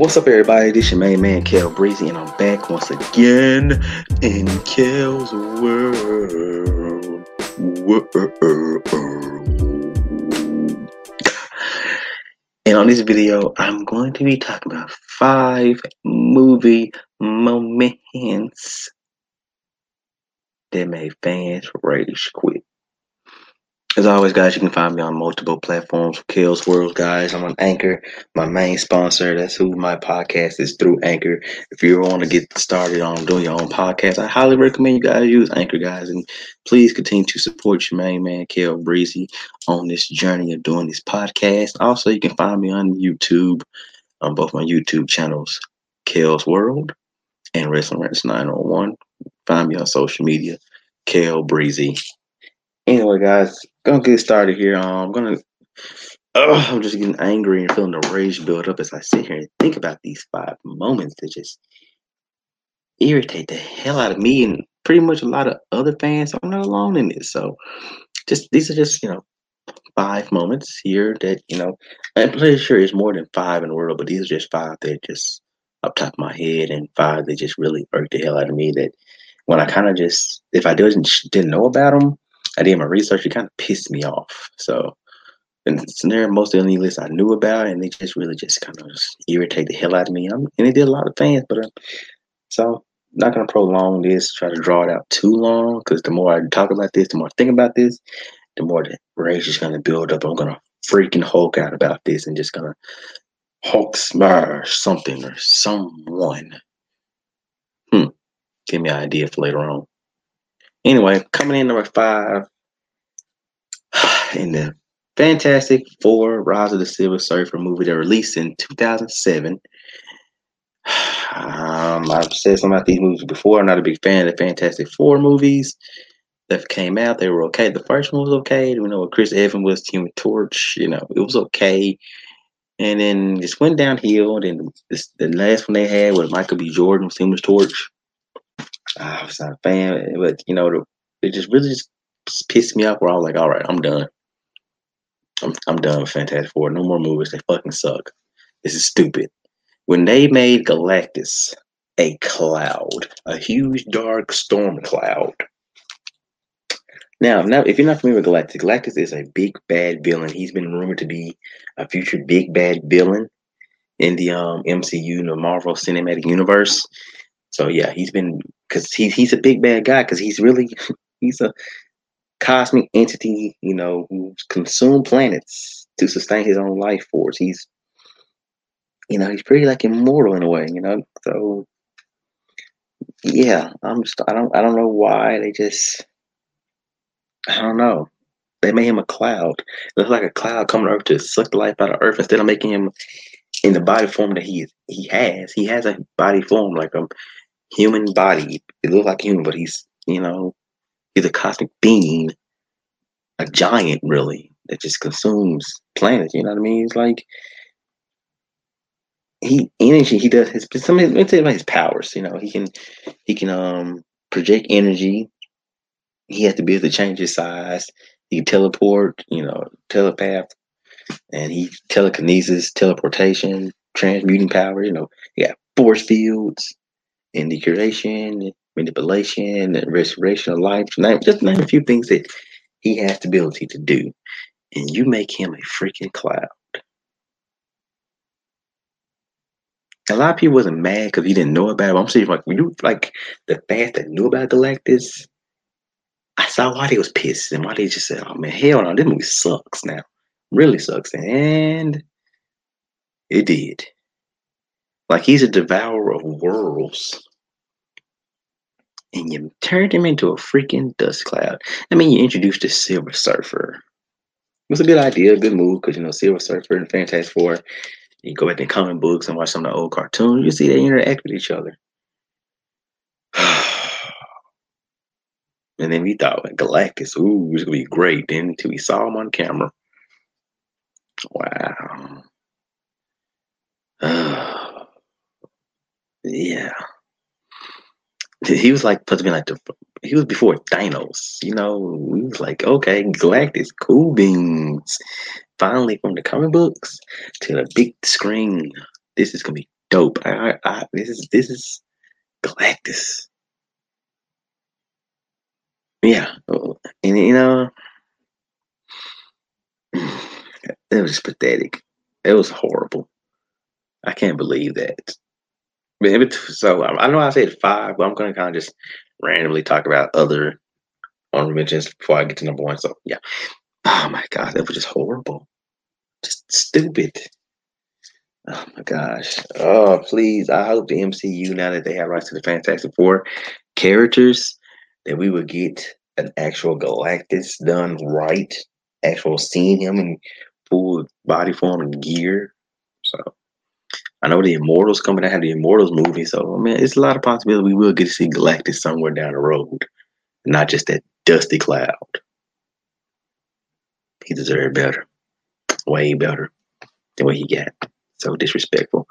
What's up, everybody? This your main man, Kale Brazy, and I'm back once again in Kel's World. And on this video, I'm going to be talking about 5 movie moments that made fans rage quit. As always, guys, you can find me on multiple platforms for Kel's World, guys. I'm on Anchor, my main sponsor. That's who my podcast is through, Anchor. If you want to get started on doing your own podcast, I highly recommend you guys use Anchor, guys. And please continue to support your main man, Kale Brazy, on this journey of doing this podcast. Also, you can find me on YouTube, on both my YouTube channels, Kel's World and Wrestling Rants 901. Find me on social media, Kale Brazy. Anyway, guys, gonna get started here. I'm just getting angry and feeling the rage build up as I sit here and think about these 5 moments that just irritate the hell out of me and pretty much a lot of other fans. I'm not alone in this. So, these are 5 moments here that I'm pretty sure it's more than 5 in the world, but these are just 5 that just up top of my head, and 5 that just really irked the hell out of me. That when I kind of just, if I didn't know about them, I did my research, it kind of pissed me off. So, and there are most of the only lists I knew about, and they just really just kind of irritate the hell out of me. And it did a lot of fans, but so not going to prolong this, try to draw it out too long, because the more I talk about this, the more I think about this, the more the rage is going to build up. I'm going to freaking Hulk out about this and just going to Hulk smash something or someone. Give me an idea for later on. Anyway, coming in number 5 in the Fantastic Four: Rise of the Silver Surfer movie that released in 2007. I've said something about these movies before. I'm not a big fan of the Fantastic Four movies that came out. They were okay. The first one was okay. We know what Chris Evans was, Human Torch. It was okay. And then it just went downhill. And then the last one they had was Michael B. Jordan with Human Torch. I was not a fan, but it just really just pissed me off. Where I was like, "All right, I'm done. I'm done with Fantastic Four. No more movies. They fucking suck. This is stupid." When they made Galactus a cloud, a huge dark storm cloud. Now, if you're not familiar with Galactus, Galactus is a big bad villain. He's been rumored to be a future big bad villain in the MCU, the Marvel Cinematic Universe. So yeah, he's been. Because he's a big bad guy, because he's a cosmic entity, who's consumed planets to sustain his own life force. He's, he's pretty like immortal in a way, So, yeah, I don't know why they just, I don't know. They made him a cloud. It looks like a cloud coming to Earth to suck the life out of Earth instead of making him in the body form that he has. He has a body form like a human body. It looks like human, but he's a cosmic being, a giant really that just consumes planets. You know what I mean? It's like let's say about his powers. He can project energy. He has to be able to change his size. He can teleport. Telepath, and he telekinesis, teleportation, transmuting power. He got force fields. In the creation, manipulation, and restoration of life. Just name a few things that he has the ability to do. And you make him a freaking cloud. A lot of people wasn't mad because he didn't know about it. I'm saying, the fans that knew about Galactus, I saw why they was pissed and why they just said, oh, man, hell no, this movie sucks now. Really sucks. And it did. Like, he's a devourer of worlds. And you turned him into a freaking dust cloud. I mean, you introduced the Silver Surfer. It was a good idea, a good move, because, Silver Surfer and Fantastic Four, you go back to comic books and watch some of the old cartoons, you see they interact with each other. And then we thought, Galactus, ooh, it's going to be great. Then until we saw him on camera. Wow. Yeah, he was like supposed to be like he was before Thanos. We was like, okay, Galactus, cool beans. Finally, from the comic books to the big screen, this is gonna be dope. This is Galactus. Yeah, and you know, it was pathetic. It was horrible. I can't believe that. So I know I said 5, but I'm gonna kind of just randomly talk about other honorable mentions before I get to number 1. So yeah. Oh my God, that was just horrible. Just stupid. Oh my gosh. Oh, please. I hope the MCU, now that they have rights to the Fantastic Four characters, that we would get an actual Galactus done right. Actual seeing him in full body form and gear. So I know the Immortals coming out, have the Immortals movie. So, I mean, it's a lot of possibility we will get to see Galactus somewhere down the road. Not just that dusty cloud. He deserved better. Way better than what he got. So disrespectful.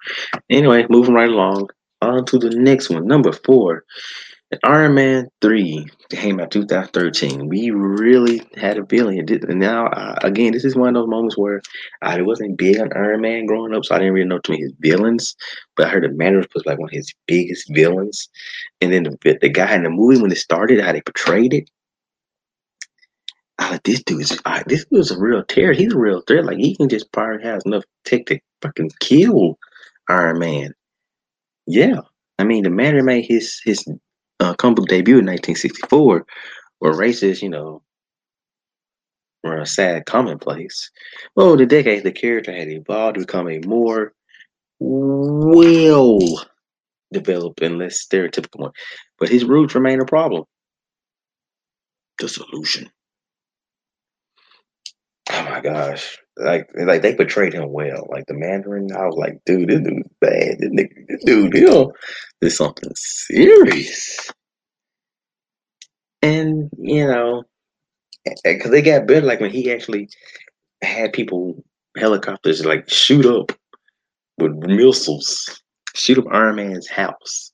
Anyway, moving right along. On to the next one. Number 4. Iron Man 3 came out 2013. We really had a feeling. And now, again, this is one of those moments where I wasn't big on Iron Man growing up, so I didn't really know too many of his villains. But I heard the Mandarin was like one of his biggest villains. And then the guy in the movie, when it started, how they portrayed it, I like, this dude's a real terror. He's a real threat. Like, he can just probably have enough tech to fucking kill Iron Man. Yeah. I mean, the Mandarin made his comic book debut in 1964, where races, you know, were a sad commonplace. Well, the decades the character had evolved to become a more well-developed and less stereotypical one. But his roots remain a problem. The solution. Oh my gosh. Like they portrayed him well. Like the Mandarin, I was like, dude, this dude's bad. This dude, you know, there's something serious. And, you know, because they got better, like when he actually had people, helicopters, like shoot up with missiles, shoot up Iron Man's house,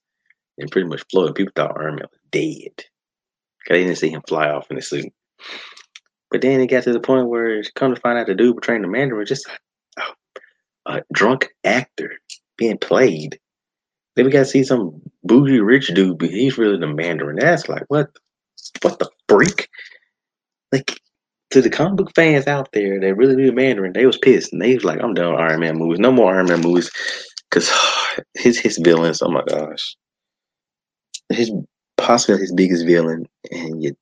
and pretty much flood. People thought Iron Man was dead because they didn't see him fly off in the suit. But then it got to the point where it's come to find out the dude portraying the Mandarin was just a drunk actor being played. Then we got to see some bougie rich dude, but he's really the Mandarin. That's like, what the freak? Like, to the comic book fans out there that really knew the Mandarin, they was pissed. And they was like, I'm done with Iron Man movies. No more Iron Man movies. Because his villains, oh my gosh. His possibly his biggest villain. And yet...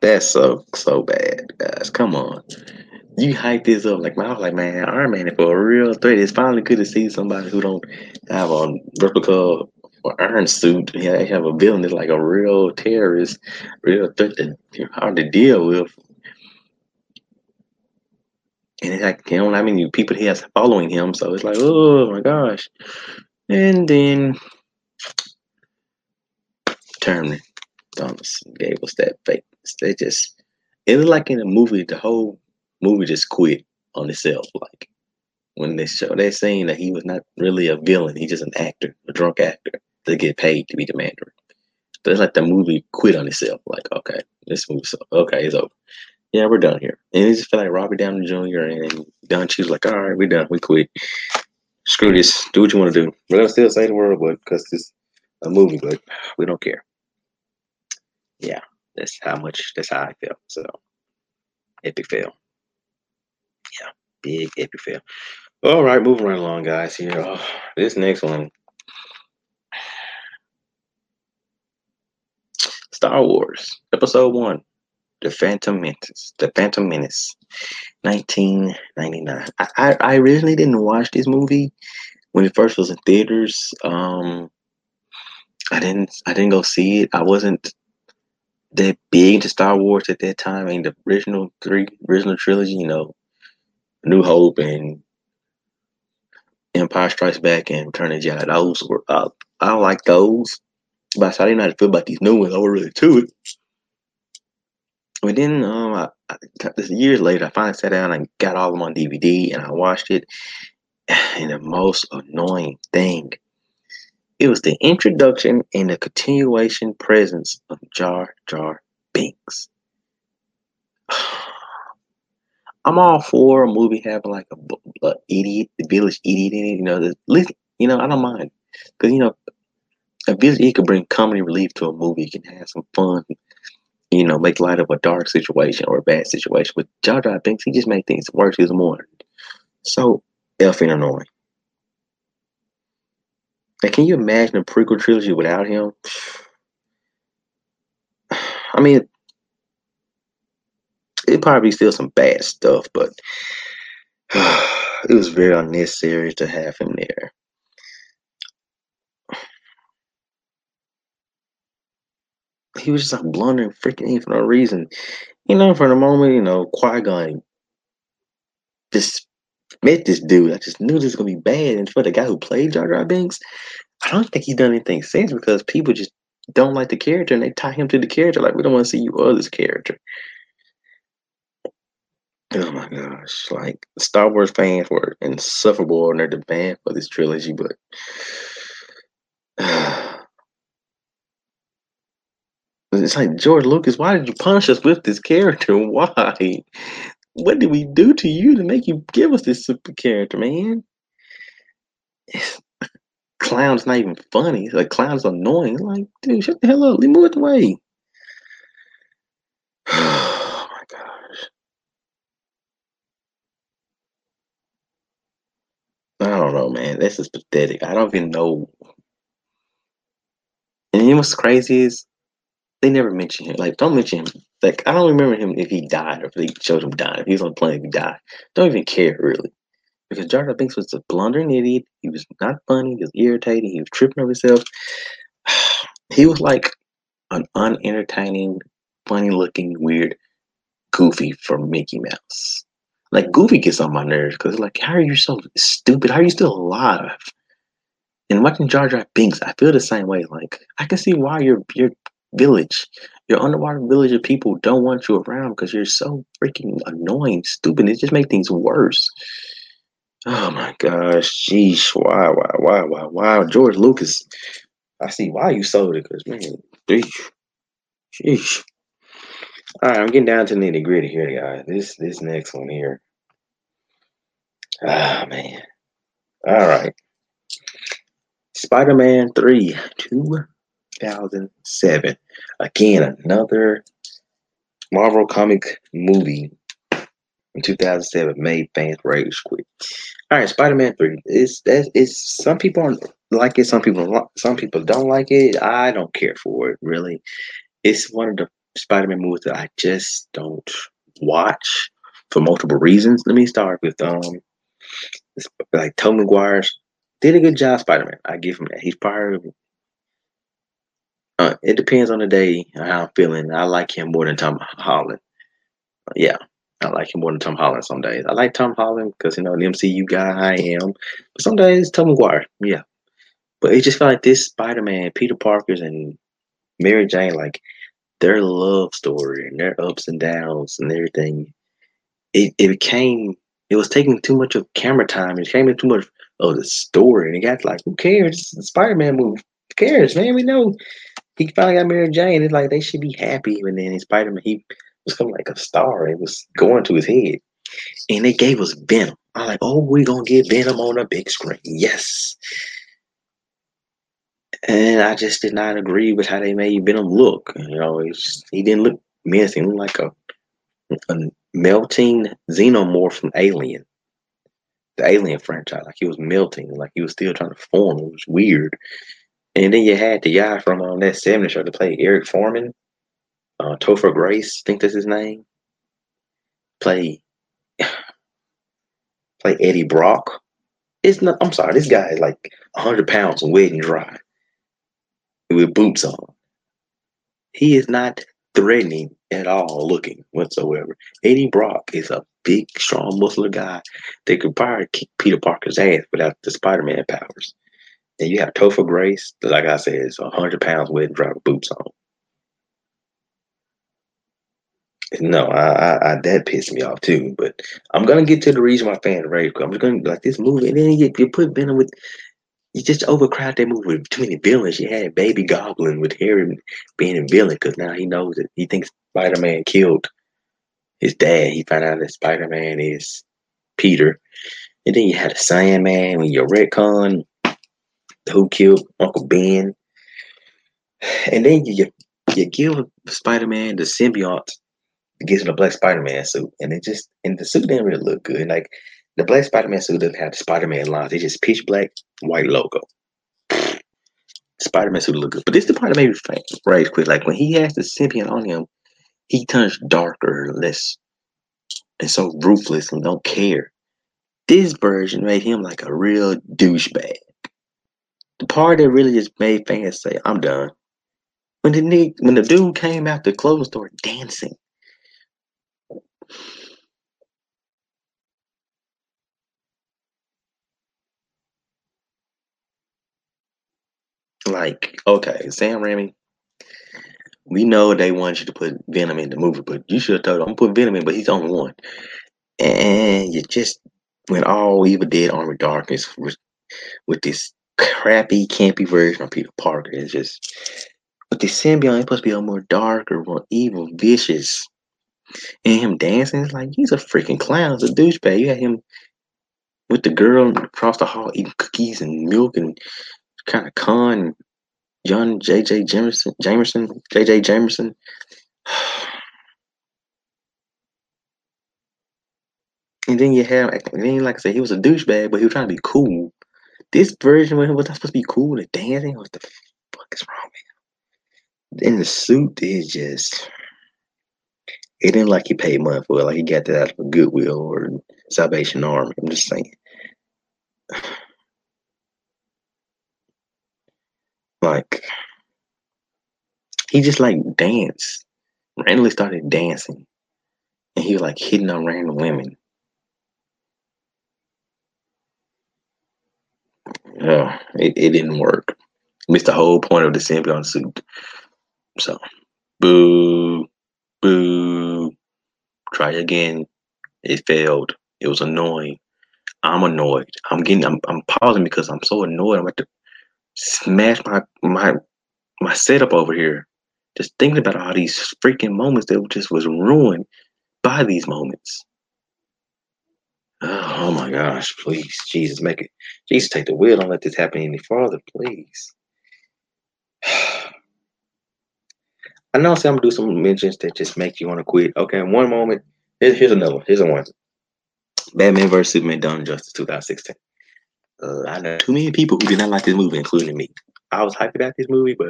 that's so bad, guys. Come on. You hype this up. Like, I was like, man, Iron Man is for a real threat. It's finally good to see somebody who don't have a replica or iron suit. Yeah, they have a villain that's like a real terrorist, real threat that hard to deal with. And it's like, you know, I mean, people he has following him, so it's like, oh my gosh. And then Terminator. Thomas gave us that fakeness. They just, it was like in a movie, the whole movie just quit on itself. Like when they show that scene that he was not really a villain, he's just an actor, a drunk actor that get paid to be the Mandarin. So it's like the movie quit on itself. Like, okay, this movie's over. Okay, it's over. Yeah, we're done here. And it just felt like Robert Downey Jr. and Don Cheadle like, all right, we're done. We quit. Screw this. Do what you want to do. We're going to still say the word, but because it's a movie, but we don't care. Yeah, that's how I felt. So epic fail. Yeah, big epic fail. All right, moving right along, guys. Here, this next one, Star Wars Episode 1, The Phantom Menace, 1999. I originally didn't watch this movie when it first was in theaters. I didn't go see it. I wasn't that big into Star Wars at that time. I mean, the original trilogy, you know, New Hope and Empire Strikes Back and Return of the Jedi. Those were I like those, but I didn't know how to feel about these new ones. I was really to it. But then, years later, I finally sat down and got all of them on DVD and I watched it. And the most annoying thing, it was the introduction and the continuation presence of Jar Jar Binks. I'm all for a movie having like a idiot, the village idiot in it. You know, I don't mind, because a village idiot can bring comedy relief to a movie. You can have some fun, make light of a dark situation or a bad situation. With Jar Jar Binks, he just made things worse. He was more so effing annoying. Now, can you imagine a prequel trilogy without him? I mean, it probably still some bad stuff, but it was very unnecessary to have him there. He was just like blundering freaking for no reason. For the moment, Qui-Gon just met this dude. I just knew this was going to be bad. And for the guy who played Jar Jar Binks, I don't think he's done anything since, because people just don't like the character and they tie him to the character. Like, we don't want to see you or this character. Oh my gosh. Like, Star Wars fans were insufferable in their demand for this trilogy, but it's like, George Lucas, why did you punish us with this character? Why? What did we do to you to make you give us this super character, man? Clown's not even funny. The clown's annoying. Like, dude, shut the hell up. Leave me with the way. Oh my gosh. I don't know, man. This is pathetic. I don't even know. And you know what's crazy is, they never mention him. Like, don't mention him. Like, I don't remember him if he died or if they showed him dying. If he was on the planet, he died. Don't even care, really. Because Jar Jar Binks was a blundering idiot. He was not funny. He was irritating. He was tripping over himself. He was like an unentertaining, funny-looking, weird Goofy from Mickey Mouse. Like, Goofy gets on my nerves because, like, how are you so stupid? How are you still alive? And watching Jar Jar Binks, I feel the same way. Like, I can see why you're village, your underwater village of people don't want you around, because you're so freaking annoying, stupid. It just makes things worse. Oh my gosh, jeez, why, George Lucas? I see why you sold it, because man, jeez. All right, I'm getting down to the nitty gritty here, guys. This next one here. Ah man. All right, Spider-Man 3, 2007. Again, another Marvel comic movie in 2007 made fans rage quit. All right, Spider-Man 3. It's some people like it, some people don't like it. I don't care for it, really. It's one of the Spider-Man movies that I just don't watch for multiple reasons. Let me start with like, Tom McGuire did a good job, Spider-Man. I give him that. He's probably it depends on the day how I'm feeling. I like him more than Tom Holland. Yeah, I like him more than Tom Holland some days. I like Tom Holland because, an MCU guy I am. But some days, Tom McGuire, yeah. But it just felt like this Spider-Man, Peter Parker's and Mary Jane, like, their love story and their ups and downs and everything, it was taking too much of camera time. It came in too much of the story. And it got like, who cares? It's a Spider-Man movie. Who cares, man? We know. He finally got Mary Jane. It's like, they should be happy. And then Spider-Man, he was coming like a star. It was going to his head. And they gave us Venom. I'm like, oh, we're going to get Venom on a big screen. Yes. And I just did not agree with how they made Venom look. He didn't look menacing. He looked like a melting Xenomorph from Alien. The Alien franchise. Like, he was melting. Like, he was still trying to form. It was weird. And then you had the guy from that 70s show to play Eric Foreman, Topher Grace, I think that's his name, play Eddie Brock. It's not. I'm sorry, this guy is like 100 pounds wet and dry with boots on. He is not threatening at all looking whatsoever. Eddie Brock is a big, strong, muscular guy that could probably kick Peter Parker's ass without the Spider-Man powers. And you have Topher Grace, that, like I said, is 100 pounds wet and dry with boots on. No, I that pissed me off too. But I'm going to get to the reason why fans rage. I'm just going to, like, this movie. And then you put Venom with, you just overcrowd that movie with too many villains. You had Baby Goblin with Harry being a villain, because now he knows that he thinks Spider-Man killed his dad. He found out that Spider-Man is Peter. And then you had the Sandman and your retcon, who killed Uncle Ben. And then you give Spider-Man the symbiote that gives him a black Spider-Man suit. And it just, and the suit didn't really look good. Like, the black Spider-Man suit doesn't have the Spider-Man lines. It's just pitch black, white logo. Spider-Man suit look good. But this is the part that made me raise quick. Like, when he has the symbiote on him, he turns darker, less, and so ruthless and don't care. This version made him like a real douchebag. The part that really just made fans say, I'm done. When the dude came out the clothes store dancing. Like, okay, Sam Raimi, we know they want you to put Venom in the movie, but you should have told them, I'm putting Venom in, but he's only one. And you just went all evil dead Army Darkness with this crappy, campy version of Peter Parker. It's just, with the symbiote, it's supposed to be a more darker, more evil, vicious. And him dancing, it's like, he's a freaking clown. He's a douchebag. You had him with the girl across the hall eating cookies and milk and kind of con young JJ Jamerson. And then you have, like I said, he was a douchebag, but he was trying to be cool. This version when he was not supposed to be cool and dancing, what the fuck is wrong with him? And the suit is just, it didn't like he paid money for it, like he got that out of Goodwill or Salvation Army. I'm just saying. Like, he just like danced, randomly started dancing, and he was like hitting on random women. Yeah, it didn't work. Missed the whole point of the symbiote suit. So, boo. Try again. It failed. It was annoying. I'm annoyed. I'm pausing because I'm so annoyed. I'm about to smash my setup over here. Just thinking about all these freaking moments that just was ruined by these moments. Oh my gosh, please. Jesus, make it. Jesus, take the wheel. Don't let this happen any farther, please. I know I'm going to do some mentions that just make you want to quit. Okay, in one moment. Here's another one. Here's a one. Batman vs. Superman: Dawn of Justice 2016. I know too many people who did not like this movie, including me. I was hyped about this movie, but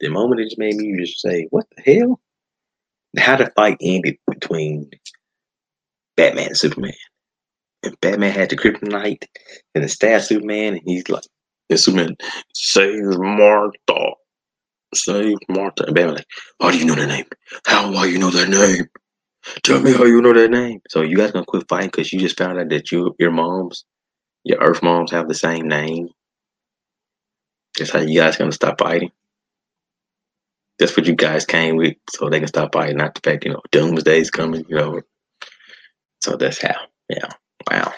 the moment it just made me just say, what the hell? How the fight ended between Batman and Superman. And Batman had the kryptonite and the staff Superman, and he's like, and Superman, save Martha. And Batman like, how do you know that name? Why you know that name? Tell me how you know that name. So you guys gonna quit fighting because you just found out that your moms, your Earth moms have the same name. That's how you guys gonna stop fighting. That's what you guys came with, so they can stop fighting. Not the fact, doomsday's coming, So that's how. Yeah. Wow.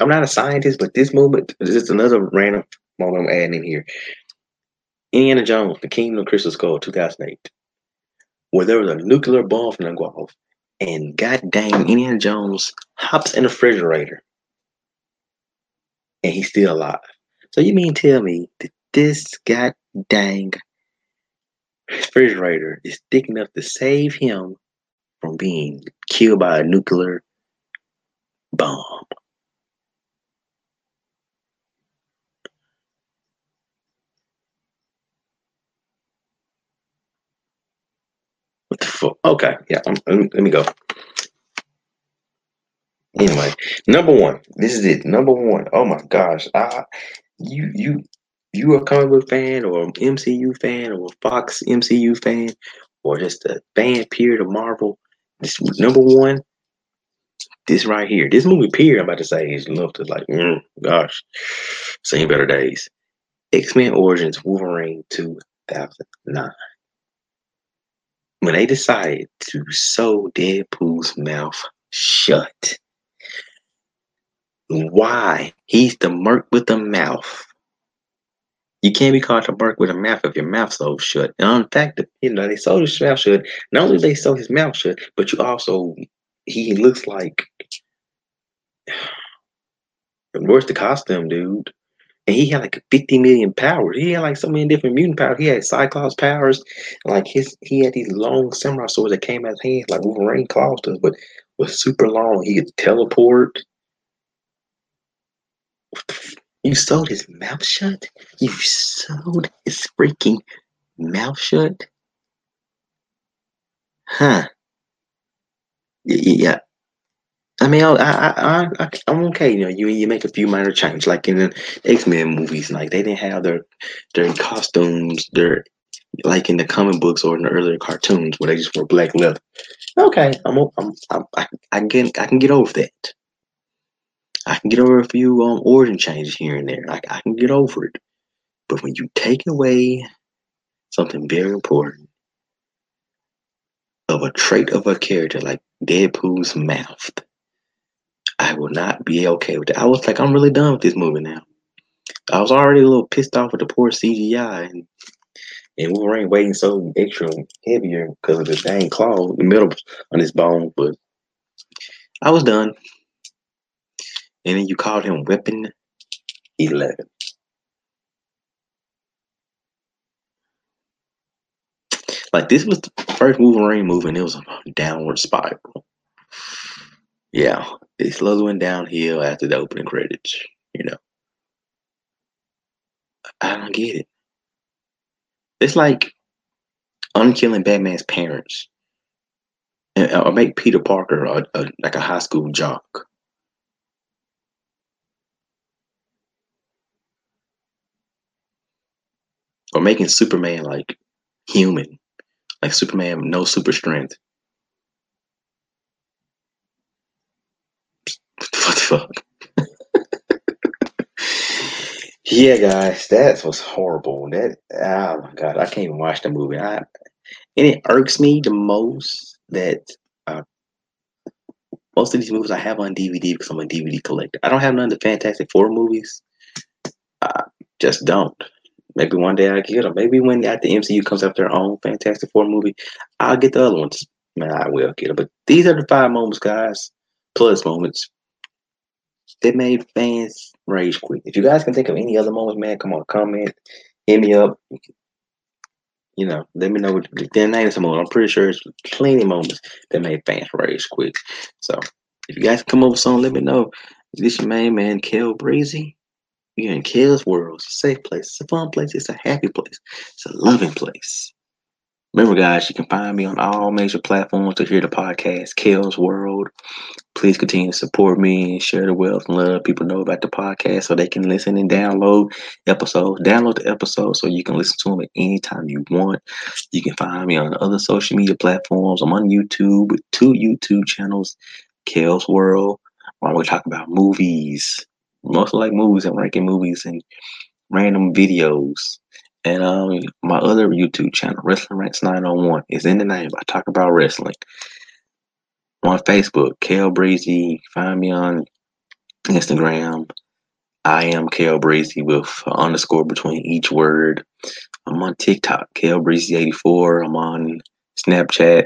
I'm not a scientist, but this moment, this is another random moment I'm adding in here. Indiana Jones, The Kingdom of Crystal Skull, 2008, where there was a nuclear bomb from the go off, and goddamn, Indiana Jones hops in the refrigerator, and he's still alive. So you mean tell me that this goddamn refrigerator is thick enough to save him from being killed by a nuclear bomb? What the fuck? Okay, yeah, let me go. Anyway, number one. This is it. Number one. Oh my gosh. You a comic book fan or an MCU fan or a Fox MCU fan or just a fan period of Marvel. This number one, this right here, this movie period, I'm about to say, is enough to like, gosh, seen better days. X-Men Origins Wolverine 2009. When they decided to sew Deadpool's mouth shut. Why? He's the merc with the mouth. You can't be called to work with a mouth if your mouth so shut. And in fact, they sold his mouth shut. Not only they sold his mouth shut, but you also, he looks like, where's the costume, dude? And he had like 50 million powers. He had like so many different mutant powers. He had Cyclops powers. Like he had these long samurai swords that came out of his hands, like Wolverine claws does, but was super long. He could teleport. You sold his mouth shut? You sold his freaking mouth shut? Huh. Yeah. I mean, I'm okay. You know, you make a few minor changes, like in the X-Men movies. Like they didn't have their costumes, their like in the comic books or in the earlier cartoons where they just wore black leather. Okay, I can get over that. I can get over a few origin changes here and there. I can get over it. But when you take away something very important of a trait of a character like Deadpool's mouth, I will not be okay with that. I was like, I'm really done with this movie now. I was already a little pissed off with the poor CGI and Wolverine waiting so extra heavier because of the dang claw in the middle on his bone, but I was done. And then you called him Weapon 11. Like, this was the first Wolverine movie, and it was a downward spiral. Yeah, it slowly went downhill after the opening credits, you know. I don't get it. It's like unkilling Batman's parents. Or make Peter Parker like a high school jock. Or making Superman like human. Like Superman with no super strength. What the fuck? Yeah, guys, that was horrible. That, oh my god, I can't even watch the movie. And it irks me the most that most of these movies I have on DVD because I'm a DVD collector. I don't have none of the Fantastic Four movies. I just don't. Maybe one day I'll get them. Maybe when at the MCU comes out their own Fantastic Four movie, I'll get the other ones. Man, I will get them. But these are the 5 moments, guys. Plus moments. That made fans rage quit. If you guys can think of any other moments, man, come on, comment, hit me up. You know, let me know what the name is. I'm pretty sure it's plenty of moments that made fans rage quit. So if you guys can come over soon, let me know. This is your main man, Kale Brazy. You're in Kel's World. It's a safe place. It's a fun place. It's a happy place. It's a loving place. Remember, guys, you can find me on all major platforms to hear the podcast, Kel's World. Please continue to support me and share the wealth and love. People know about the podcast so they can listen and download episodes. Download the episodes so you can listen to them at any time you want. You can find me on other social media platforms. I'm on YouTube with 2 YouTube channels, Kel's World, where we talk about movies. Mostly like movies and ranking movies and random videos. And my other YouTube channel, Wrestling Rants 901, is in the name. I talk about wrestling. On Facebook, Kale Brazy. Find me on Instagram. I am Kale Brazy with underscore between each word. I'm on TikTok, Kale Brazy84. I'm on Snapchat,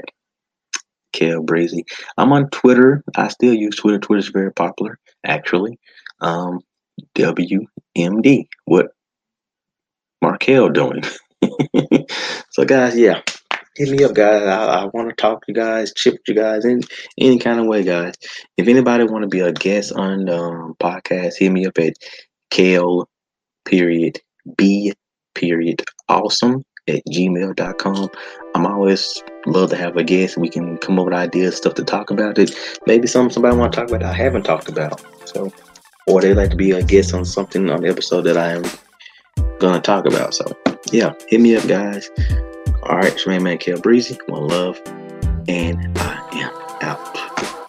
Kale Brazy. I'm on Twitter. I still use Twitter. Twitter's very popular, actually. WMD. What? Markel doing. So guys, yeah, hit me up, guys. I want to talk to you guys, chip you guys in any kind of way, guys. If anybody want to be a guest on the podcast, hit me up at kale.b.awesome@gmail.com. I'm always love to have a guest. We can come up with ideas, stuff to talk about. It maybe somebody want to talk about that I haven't talked about, so, or they like to be a guest on something on the episode that I am gonna talk about. So yeah, hit me up, guys. All right, it's your man Kale Brazy. One love, and I am out.